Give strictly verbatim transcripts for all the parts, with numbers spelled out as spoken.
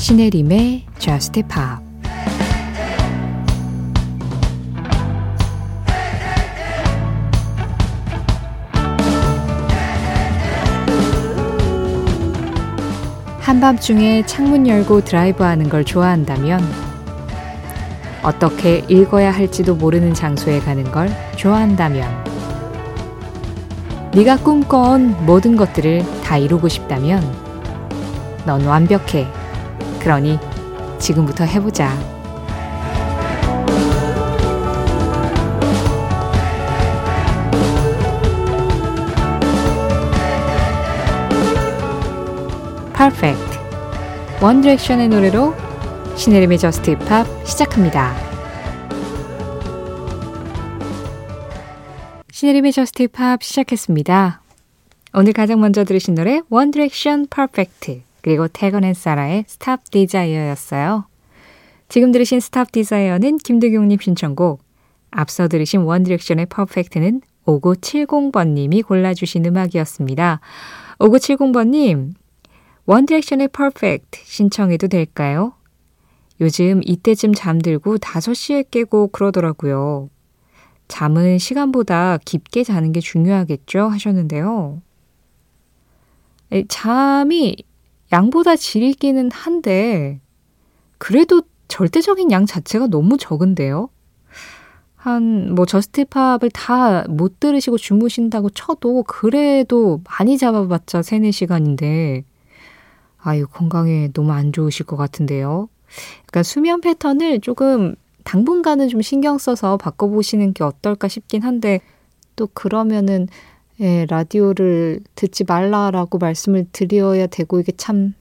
신혜림의 저스트 팝. 한밤중에 창문 열고 드라이브하는 걸 좋아한다면 어떻게 읽어야 할지도 모르는 장소에 가는 걸 좋아한다면 네가 꿈꿔온 모든 것들을 다 이루고 싶다면 넌 완벽해. 그러니 지금부터 해보자. Perfect. 원디렉션의 노래로 신혜림의 저스트 힙합 시작합니다. 신혜림의 저스트 힙합 시작했습니다. 오늘 가장 먼저 들으신 노래 원디렉션 Perfect 그리고 태근앤사라의 스탑디자이어였어요. 지금 들으신 스탑디자이어는 김두경님 신청곡, 앞서 들으신 원디렉션의 Perfect는 오구칠공 번님이 골라주신 음악이었습니다. 오구칠공 번님, 원디렉션의 Perfect 신청해도 될까요? 요즘 이때쯤 잠들고 다섯 시에 깨고 그러더라고요. 잠은 시간보다 깊게 자는 게 중요하겠죠? 하셨는데요. 잠이 양보다 질이기는 한데 그래도 절대적인 양 자체가 너무 적은데요. 한 뭐 저스트 팝을 다 못 들으시고 주무신다고 쳐도 그래도 많이 잡아봤자 세네 시간인데 아유, 건강에 너무 안 좋으실 것 같은데요. 그러니까 수면 패턴을 조금 당분간은 좀 신경 써서 바꿔보시는 게 어떨까 싶긴 한데 또 그러면은 예, 라디오를 듣지 말라라고 말씀을 드려야 되고 이게 참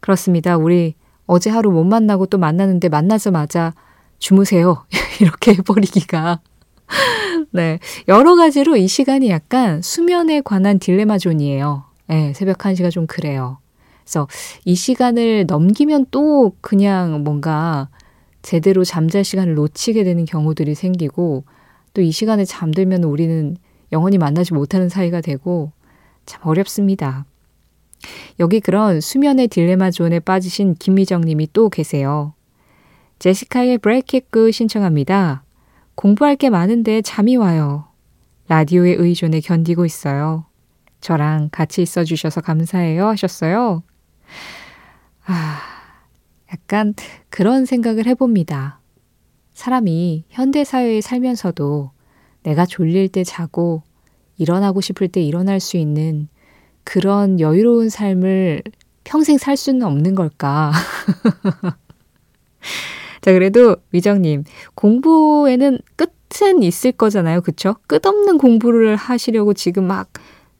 그렇습니다. 우리 어제 하루 못 만나고 또 만나는데 만나자마자 주무세요. 이렇게 해버리기가 네, 여러 가지로 이 시간이 약간 수면에 관한 딜레마 존이에요. 예, 새벽 한 시가 좀 그래요. 그래서 이 시간을 넘기면 또 그냥 뭔가 제대로 잠잘 시간을 놓치게 되는 경우들이 생기고 또 이 시간에 잠들면 우리는 영원히 만나지 못하는 사이가 되고 참 어렵습니다. 여기 그런 수면의 딜레마 존에 빠지신 김미정님이 또 계세요. 제시카의 Break It Good 신청합니다. 공부할 게 많은데 잠이 와요. 라디오에 의존해 견디고 있어요. 저랑 같이 있어주셔서 감사해요 하셨어요. 아, 약간 그런 생각을 해봅니다. 사람이 현대사회에 살면서도 내가 졸릴 때 자고 일어나고 싶을 때 일어날 수 있는 그런 여유로운 삶을 평생 살 수는 없는 걸까? 자, 그래도 위정님, 공부에는 끝은 있을 거잖아요. 그쵸? 끝없는 공부를 하시려고 지금 막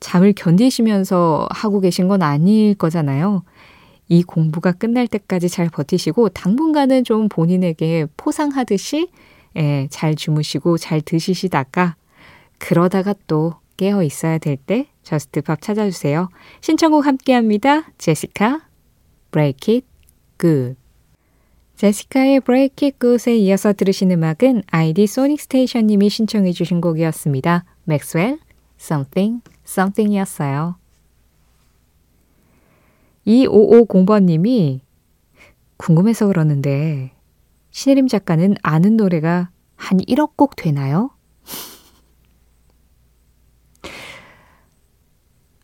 잠을 견디시면서 하고 계신 건 아닐 거잖아요. 이 공부가 끝날 때까지 잘 버티시고 당분간은 좀 본인에게 포상하듯이 예, 잘 주무시고 잘 드시시다가 그러다가 또 깨어 있어야 될 때 저스트 팝 찾아주세요. 신청곡 함께합니다. 제시카, Break It Good. 제시카의 Break It Good에 이어서 들으신 음악은 아이디 Sonic Station 님이 신청해 주신 곡이었습니다. Maxwell, Something, Something이었어요. 이오오공 번님이 궁금해서 그러는데 신혜림 작가는 아는 노래가 한 일억 곡 되나요?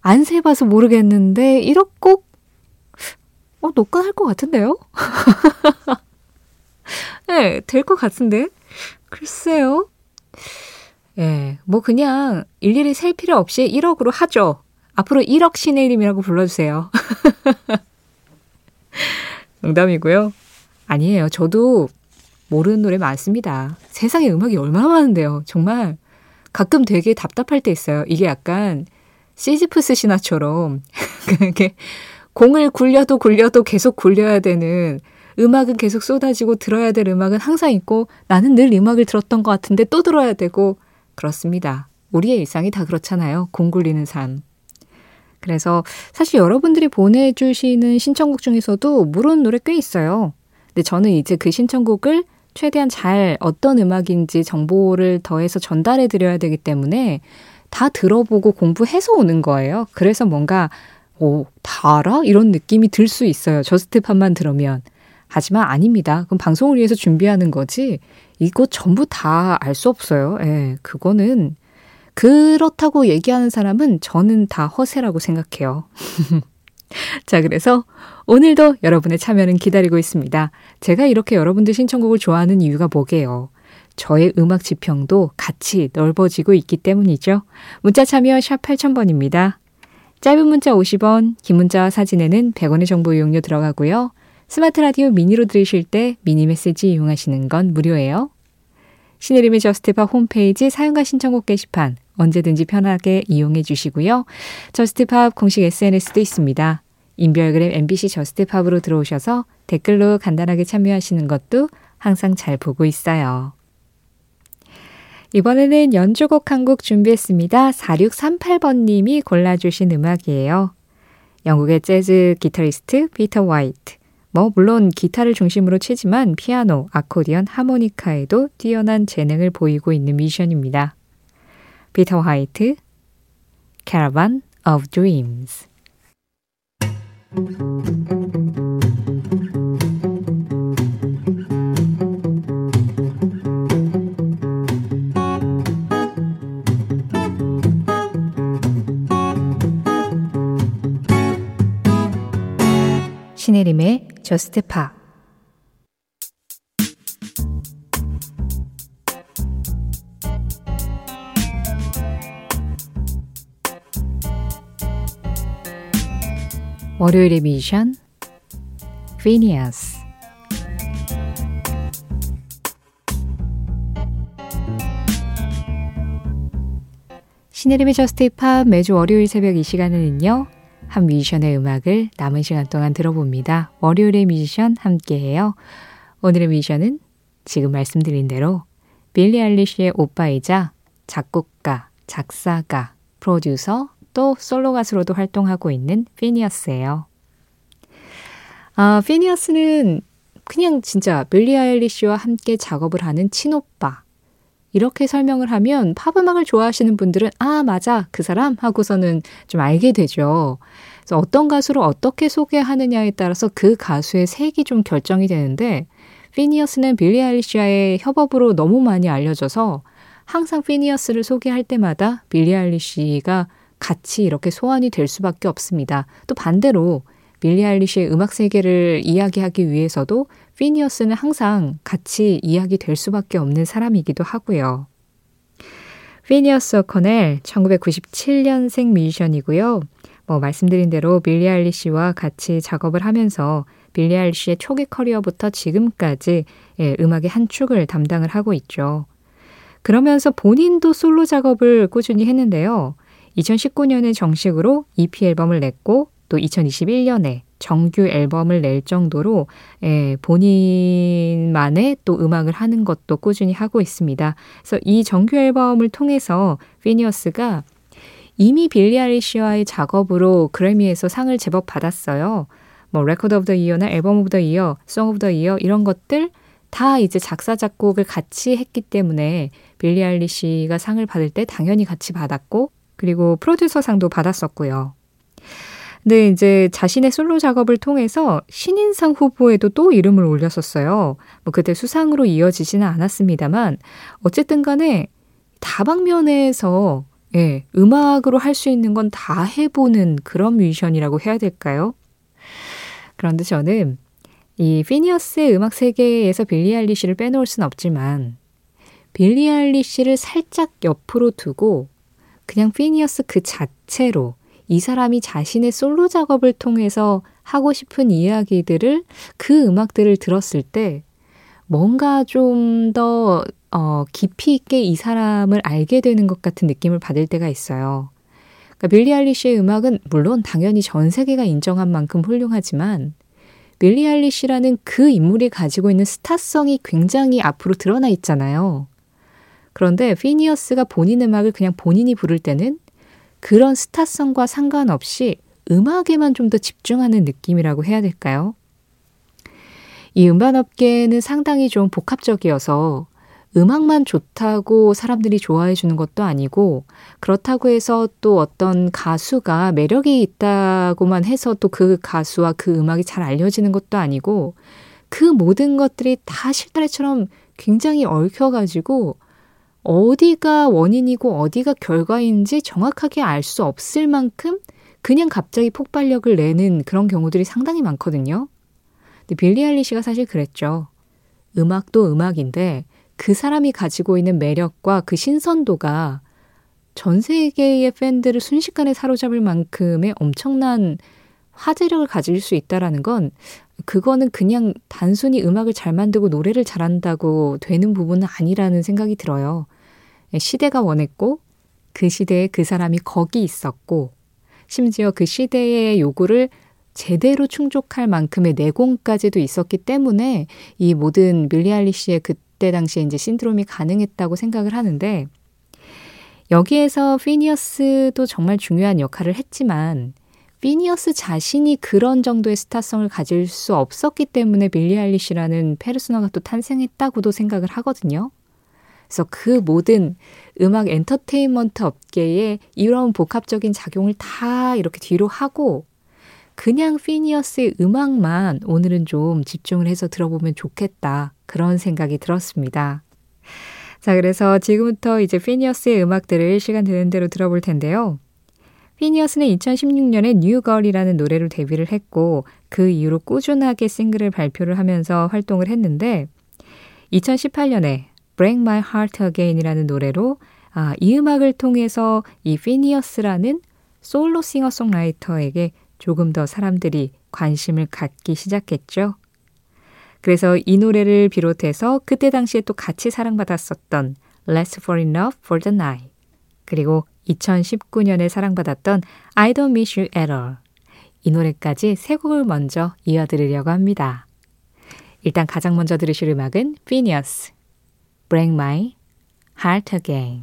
안 세봐서 모르겠는데 일억 곡? 어, 녹화할 것 같은데요? 네, 될 것 같은데? 글쎄요. 예, 네, 뭐 그냥 일일이 셀 필요 없이 일억으로 하죠. 앞으로 일억 신혜림이라고 불러주세요. 농담이고요. 아니에요. 저도 모르는 노래 많습니다. 세상에 음악이 얼마나 많은데요. 정말 가끔 되게 답답할 때 있어요. 이게 약간 시지프스 신화처럼 이렇게 공을 굴려도 굴려도 계속 굴려야 되는, 음악은 계속 쏟아지고 들어야 될 음악은 항상 있고 나는 늘 음악을 들었던 것 같은데 또 들어야 되고 그렇습니다. 우리의 일상이 다 그렇잖아요. 공 굴리는 삶. 그래서 사실 여러분들이 보내주시는 신청곡 중에서도 모르는 노래 꽤 있어요. 근데 저는 이제 그 신청곡을 최대한 잘 어떤 음악인지 정보를 더해서 전달해 드려야 되기 때문에 다 들어보고 공부해서 오는 거예요. 그래서 뭔가 오, 다 알아? 이런 느낌이 들 수 있어요. 저스트팝만 들으면. 하지만 아닙니다. 그럼 방송을 위해서 준비하는 거지 이거 전부 다 알 수 없어요. 예, 그거는 그렇다고 얘기하는 사람은 저는 다 허세라고 생각해요. 자, 그래서 오늘도 여러분의 참여는 기다리고 있습니다. 제가 이렇게 여러분들 신청곡을 좋아하는 이유가 뭐게요? 저의 음악 지평도 같이 넓어지고 있기 때문이죠. 문자 참여 샵 팔천 번입니다. 짧은 문자 오십 원, 긴 문자와 사진에는 백 원의 정보 이용료 들어가고요. 스마트 라디오 미니로 들으실 때 미니 메시지 이용하시는 건 무료예요. 신혜림의 저스트팝 홈페이지 사용과 신청곡 게시판 언제든지 편하게 이용해 주시고요. 저스트팝 공식 에스엔에스도 있습니다. 인별그램 엠비씨 저스트팝으로 들어오셔서 댓글로 간단하게 참여하시는 것도 항상 잘 보고 있어요. 이번에는 연주곡 한 곡 준비했습니다. 사육삼팔 번님이 골라주신 음악이에요. 영국의 재즈 기타리스트 피터 화이트. 뭐 물론 기타를 중심으로 치지만 피아노, 아코디언, 하모니카에도 뛰어난 재능을 보이고 있는 뮤지션입니다. 피터 화이트, Caravan of Dreams. 신혜림의 저스트 팝. 월요일의 뮤지션 Phineas. 신혜림의 저스트 팝, 매주 월요일 새벽 이 시간에는요, 한 뮤지션의 음악을 남은 시간 동안 들어봅니다. 월요일의 뮤지션 함께해요. 오늘의 뮤지션은 지금 말씀드린 대로 빌리 아일리시의 오빠이자 작곡가, 작사가, 프로듀서, 또 솔로 가수로도 활동하고 있는 피니어스예요. 아, 피니어스는 그냥 진짜 빌리 아일리시와 함께 작업을 하는 친오빠. 이렇게 설명을 하면 팝음악을 좋아하시는 분들은 아, 맞아, 그 사람 하고서는 좀 알게 되죠. 그래서 어떤 가수를 어떻게 소개하느냐에 따라서 그 가수의 색이 좀 결정이 되는데, 피니어스는 빌리 아일리시와의 협업으로 너무 많이 알려져서 항상 피니어스를 소개할 때마다 빌리 아일리시가 같이 이렇게 소환이 될 수밖에 없습니다. 또 반대로 빌리 아일리시의 음악 세계를 이야기하기 위해서도 피니어스는 항상 같이 이야기될 수밖에 없는 사람이기도 하고요. 피니어스 오커넬, 천구백구십칠 년생 뮤지션이고요. 뭐 말씀드린 대로 빌리 아일리시와 같이 작업을 하면서 빌리 아일리시의 초기 커리어부터 지금까지, 예, 음악의 한 축을 담당을 하고 있죠. 그러면서 본인도 솔로 작업을 꾸준히 했는데요. 이천십구 년에 정식으로 이피 앨범을 냈고 또 이천이십일 년에 정규 앨범을 낼 정도로, 예, 본인만의 또 음악을 하는 것도 꾸준히 하고 있습니다. 그래서 이 정규 앨범을 통해서 피니어스가 이미 빌리 아일리시와의 작업으로 그래미에서 상을 제법 받았어요. 뭐 레코드 오브 더 이어나 앨범 오브 더 이어, 송 오브 더 이어 이런 것들 다 이제 작사 작곡을 같이 했기 때문에 빌리 아일리시가 상을 받을 때 당연히 같이 받았고, 그리고 프로듀서 상도 받았었고요. 근데 이제 자신의 솔로 작업을 통해서 신인상 후보에도 또 이름을 올렸었어요. 뭐 그때 수상으로 이어지지는 않았습니다만 어쨌든 간에 다방면에서, 예, 음악으로 할 수 있는 건 다 해보는 그런 뮤지션이라고 해야 될까요? 그런데 저는 이 피니어스의 음악 세계에서 빌리 아일리시를 빼놓을 순 없지만 빌리 아일리시를 살짝 옆으로 두고 그냥 피니어스 그 자체로 이 사람이 자신의 솔로 작업을 통해서 하고 싶은 이야기들을, 그 음악들을 들었을 때 뭔가 좀 더 어, 깊이 있게 이 사람을 알게 되는 것 같은 느낌을 받을 때가 있어요. 그러니까 빌리 아일리시의 음악은 물론 당연히 전 세계가 인정한 만큼 훌륭하지만 빌리 아일리시라는 그 인물이 가지고 있는 스타성이 굉장히 앞으로 드러나 있잖아요. 그런데 피니어스가 본인 음악을 그냥 본인이 부를 때는 그런 스타성과 상관없이 음악에만 좀 더 집중하는 느낌이라고 해야 될까요? 이 음반업계는 상당히 좀 복합적이어서 음악만 좋다고 사람들이 좋아해 주는 것도 아니고 그렇다고 해서 또 어떤 가수가 매력이 있다고만 해서 또 그 가수와 그 음악이 잘 알려지는 것도 아니고 그 모든 것들이 다 실타래처럼 굉장히 얽혀가지고 어디가 원인이고 어디가 결과인지 정확하게 알 수 없을 만큼 그냥 갑자기 폭발력을 내는 그런 경우들이 상당히 많거든요. 근데 빌리 아일리시가 사실 그랬죠. 음악도 음악인데 그 사람이 가지고 있는 매력과 그 신선도가 전 세계의 팬들을 순식간에 사로잡을 만큼의 엄청난 화제력을 가질 수 있다라는 건 그거는 그냥 단순히 음악을 잘 만들고 노래를 잘한다고 되는 부분은 아니라는 생각이 들어요. 시대가 원했고 그 시대에 그 사람이 거기 있었고 심지어 그 시대의 요구를 제대로 충족할 만큼의 내공까지도 있었기 때문에 이 모든 빌리 아일리시의 그때 당시에 이제 신드롬이 가능했다고 생각을 하는데 여기에서 피니어스도 정말 중요한 역할을 했지만 피니어스 자신이 그런 정도의 스타성을 가질 수 없었기 때문에 빌리 아일리시라는 페르소나가 또 탄생했다고도 생각을 하거든요. 그래서 그 모든 음악 엔터테인먼트 업계에 이런 복합적인 작용을 다 이렇게 뒤로 하고 그냥 피니어스의 음악만 오늘은 좀 집중을 해서 들어보면 좋겠다. 그런 생각이 들었습니다. 자, 그래서 지금부터 이제 피니어스의 음악들을 시간 되는 대로 들어볼 텐데요. 피니어스는 이천십육 년에 뉴걸이라는 노래로 데뷔를 했고 그 이후로 꾸준하게 싱글을 발표를 하면서 활동을 했는데 이천십팔 년에 Break My Heart Again이라는 노래로 아, 이 음악을 통해서 이 피니어스라는 솔로 싱어송라이터에게 조금 더 사람들이 관심을 갖기 시작했죠. 그래서 이 노래를 비롯해서 그때 당시에 또 같이 사랑받았었던 Let's fall in love for the night 그리고 이천십구 년에 사랑받았던 I Don't Miss You At All 이 노래까지 세 곡을 먼저 이어드리려고 합니다. 일단 가장 먼저 들으실 음악은 Phineas, Break My Heart Again.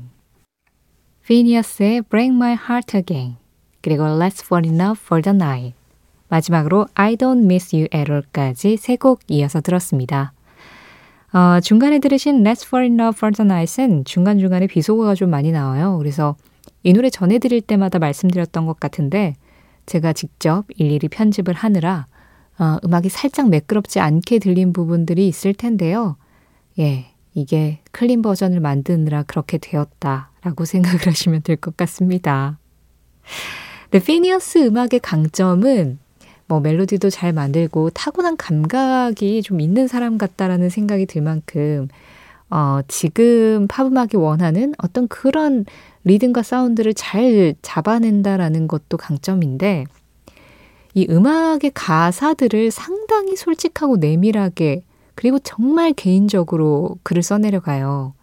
Phineas의 Break My Heart Again 그리고 Let's Fall in Love for the Night 마지막으로 I Don't Miss You At All까지 세 곡 이어서 들었습니다. 어, 중간에 들으신 Let's Fall in Love for the Night은 중간중간에 비속어가 좀 많이 나와요. 그래서 이 노래 전해드릴 때마다 말씀드렸던 것 같은데 제가 직접 일일이 편집을 하느라 어, 음악이 살짝 매끄럽지 않게 들린 부분들이 있을 텐데요. 예, 이게 클린 버전을 만드느라 그렇게 되었다라고 생각을 하시면 될 것 같습니다. 네, 피니어스 음악의 강점은 뭐 멜로디도 잘 만들고 타고난 감각이 좀 있는 사람 같다라는 생각이 들 만큼 어, 지금 팝음악이 원하는 어떤 그런 리듬과 사운드를 잘 잡아낸다라는 것도 강점인데 이 음악의 가사들을 상당히 솔직하고 내밀하게 그리고 정말 개인적으로 글을 써내려가요.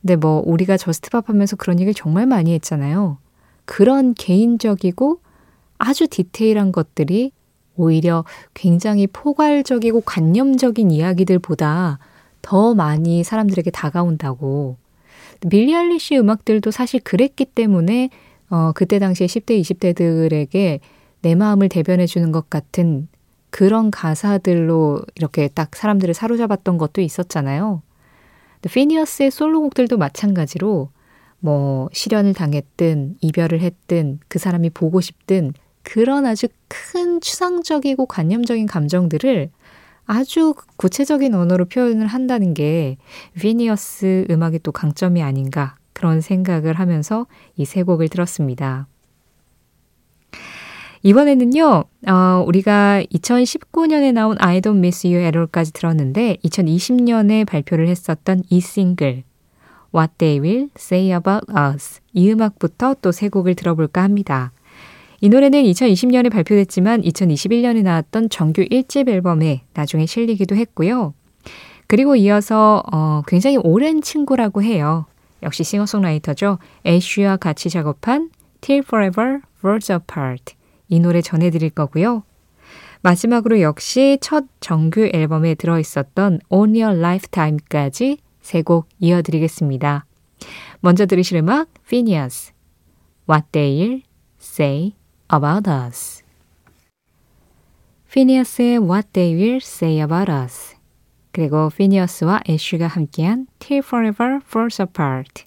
근데 뭐 우리가 저스트팝 하면서 그런 얘기를 정말 많이 했잖아요. 그런 개인적이고 아주 디테일한 것들이 오히려 굉장히 포괄적이고 관념적인 이야기들보다 더 많이 사람들에게 다가온다고. 빌리 아일리시 음악들도 사실 그랬기 때문에 어, 그때 당시에 십 대, 이십 대들에게 내 마음을 대변해 주는 것 같은 그런 가사들로 이렇게 딱 사람들을 사로잡았던 것도 있었잖아요. 피니어스의 솔로곡들도 마찬가지로 뭐 실연을 당했든 이별을 했든 그 사람이 보고 싶든 그런 아주 큰 추상적이고 관념적인 감정들을 아주 구체적인 언어로 표현을 한다는 게 피니어스 음악의 또 강점이 아닌가 그런 생각을 하면서 이 세 곡을 들었습니다. 이번에는요. 어, 우리가 이천십구 년에 나온 I Don't Miss You At All까지 들었는데 이천이십 년에 발표를 했었던 이 싱글 What They Will Say About Us 이 음악부터 또 세 곡을 들어볼까 합니다. 이 노래는 이천이십 년에 발표됐지만 이천이십일 년에 나왔던 정규 일 집 앨범에 나중에 실리기도 했고요. 그리고 이어서 어, 굉장히 오랜 친구라고 해요. 역시 싱어송라이터죠. 애쉬와 같이 작업한 Till Forever Falls Apart 이 노래 전해드릴 거고요. 마지막으로 역시 첫 정규 앨범에 들어있었던 On Your Lifetime까지 세 곡 이어드리겠습니다. 먼저 들으실 음악 Phineas, What They'll Say About Us. Phineas의 What They Will Say About Us 그리고 피니어스와 애쉬가 함께한 Till Forever Falls Apart,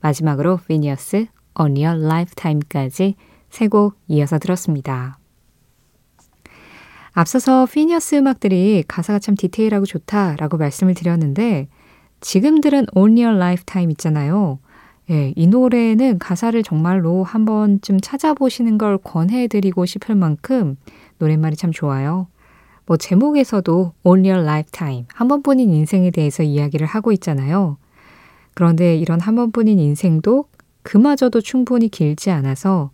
마지막으로 피니어스 On Your Lifetime까지 세 곡 이어서 들었습니다. 앞서서 피니어스 음악들이 가사가 참 디테일하고 좋다라고 말씀을 드렸는데 지금 들은 On Your Lifetime 있잖아요. 예, 이 노래는 가사를 정말로 한 번쯤 찾아보시는 걸 권해드리고 싶을 만큼 노랫말이 참 좋아요. 뭐 제목에서도 On Your Lifetime, 한 번뿐인 인생에 대해서 이야기를 하고 있잖아요. 그런데 이런 한 번뿐인 인생도 그마저도 충분히 길지 않아서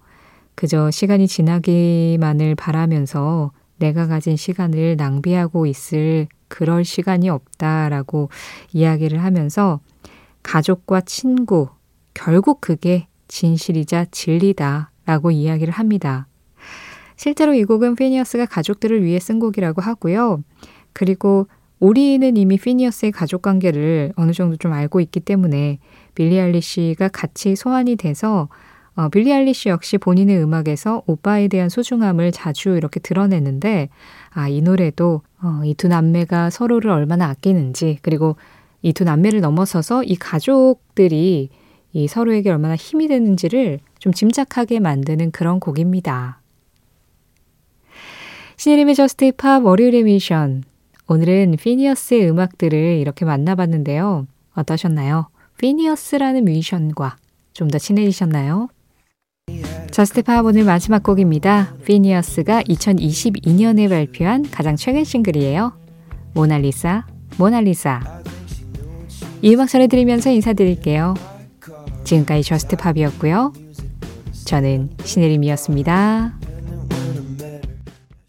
그저 시간이 지나기만을 바라면서 내가 가진 시간을 낭비하고 있을 그럴 시간이 없다라고 이야기를 하면서 가족과 친구, 결국 그게 진실이자 진리다라고 이야기를 합니다. 실제로 이 곡은 피니어스가 가족들을 위해 쓴 곡이라고 하고요. 그리고 우리는 이미 피니어스의 가족관계를 어느 정도 좀 알고 있기 때문에 빌리 아일리시가 같이 소환이 돼서 어, 빌리 아일리시 역시 본인의 음악에서 오빠에 대한 소중함을 자주 이렇게 드러내는데 아, 이 노래도 어, 이 두 남매가 서로를 얼마나 아끼는지 그리고 이 두 남매를 넘어서서 이 가족들이 이 서로에게 얼마나 힘이 되는지를 좀 짐작하게 만드는 그런 곡입니다. 신혜림의 저스트 팝 월요일의 미션, 오늘은 피니어스의 음악들을 이렇게 만나봤는데요. 어떠셨나요? 피니어스라는 뮤지션과 좀 더 친해지셨나요? 저스트 팝 오늘 마지막 곡입니다. 피니어스가 이천이십이 년에 발표한 가장 최근 싱글이에요. 모나리사, 모나리사. 이 음악 전해드리면서 인사드릴게요. 지금까지 저스트 팝이었고요. 저는 신혜림이었습니다.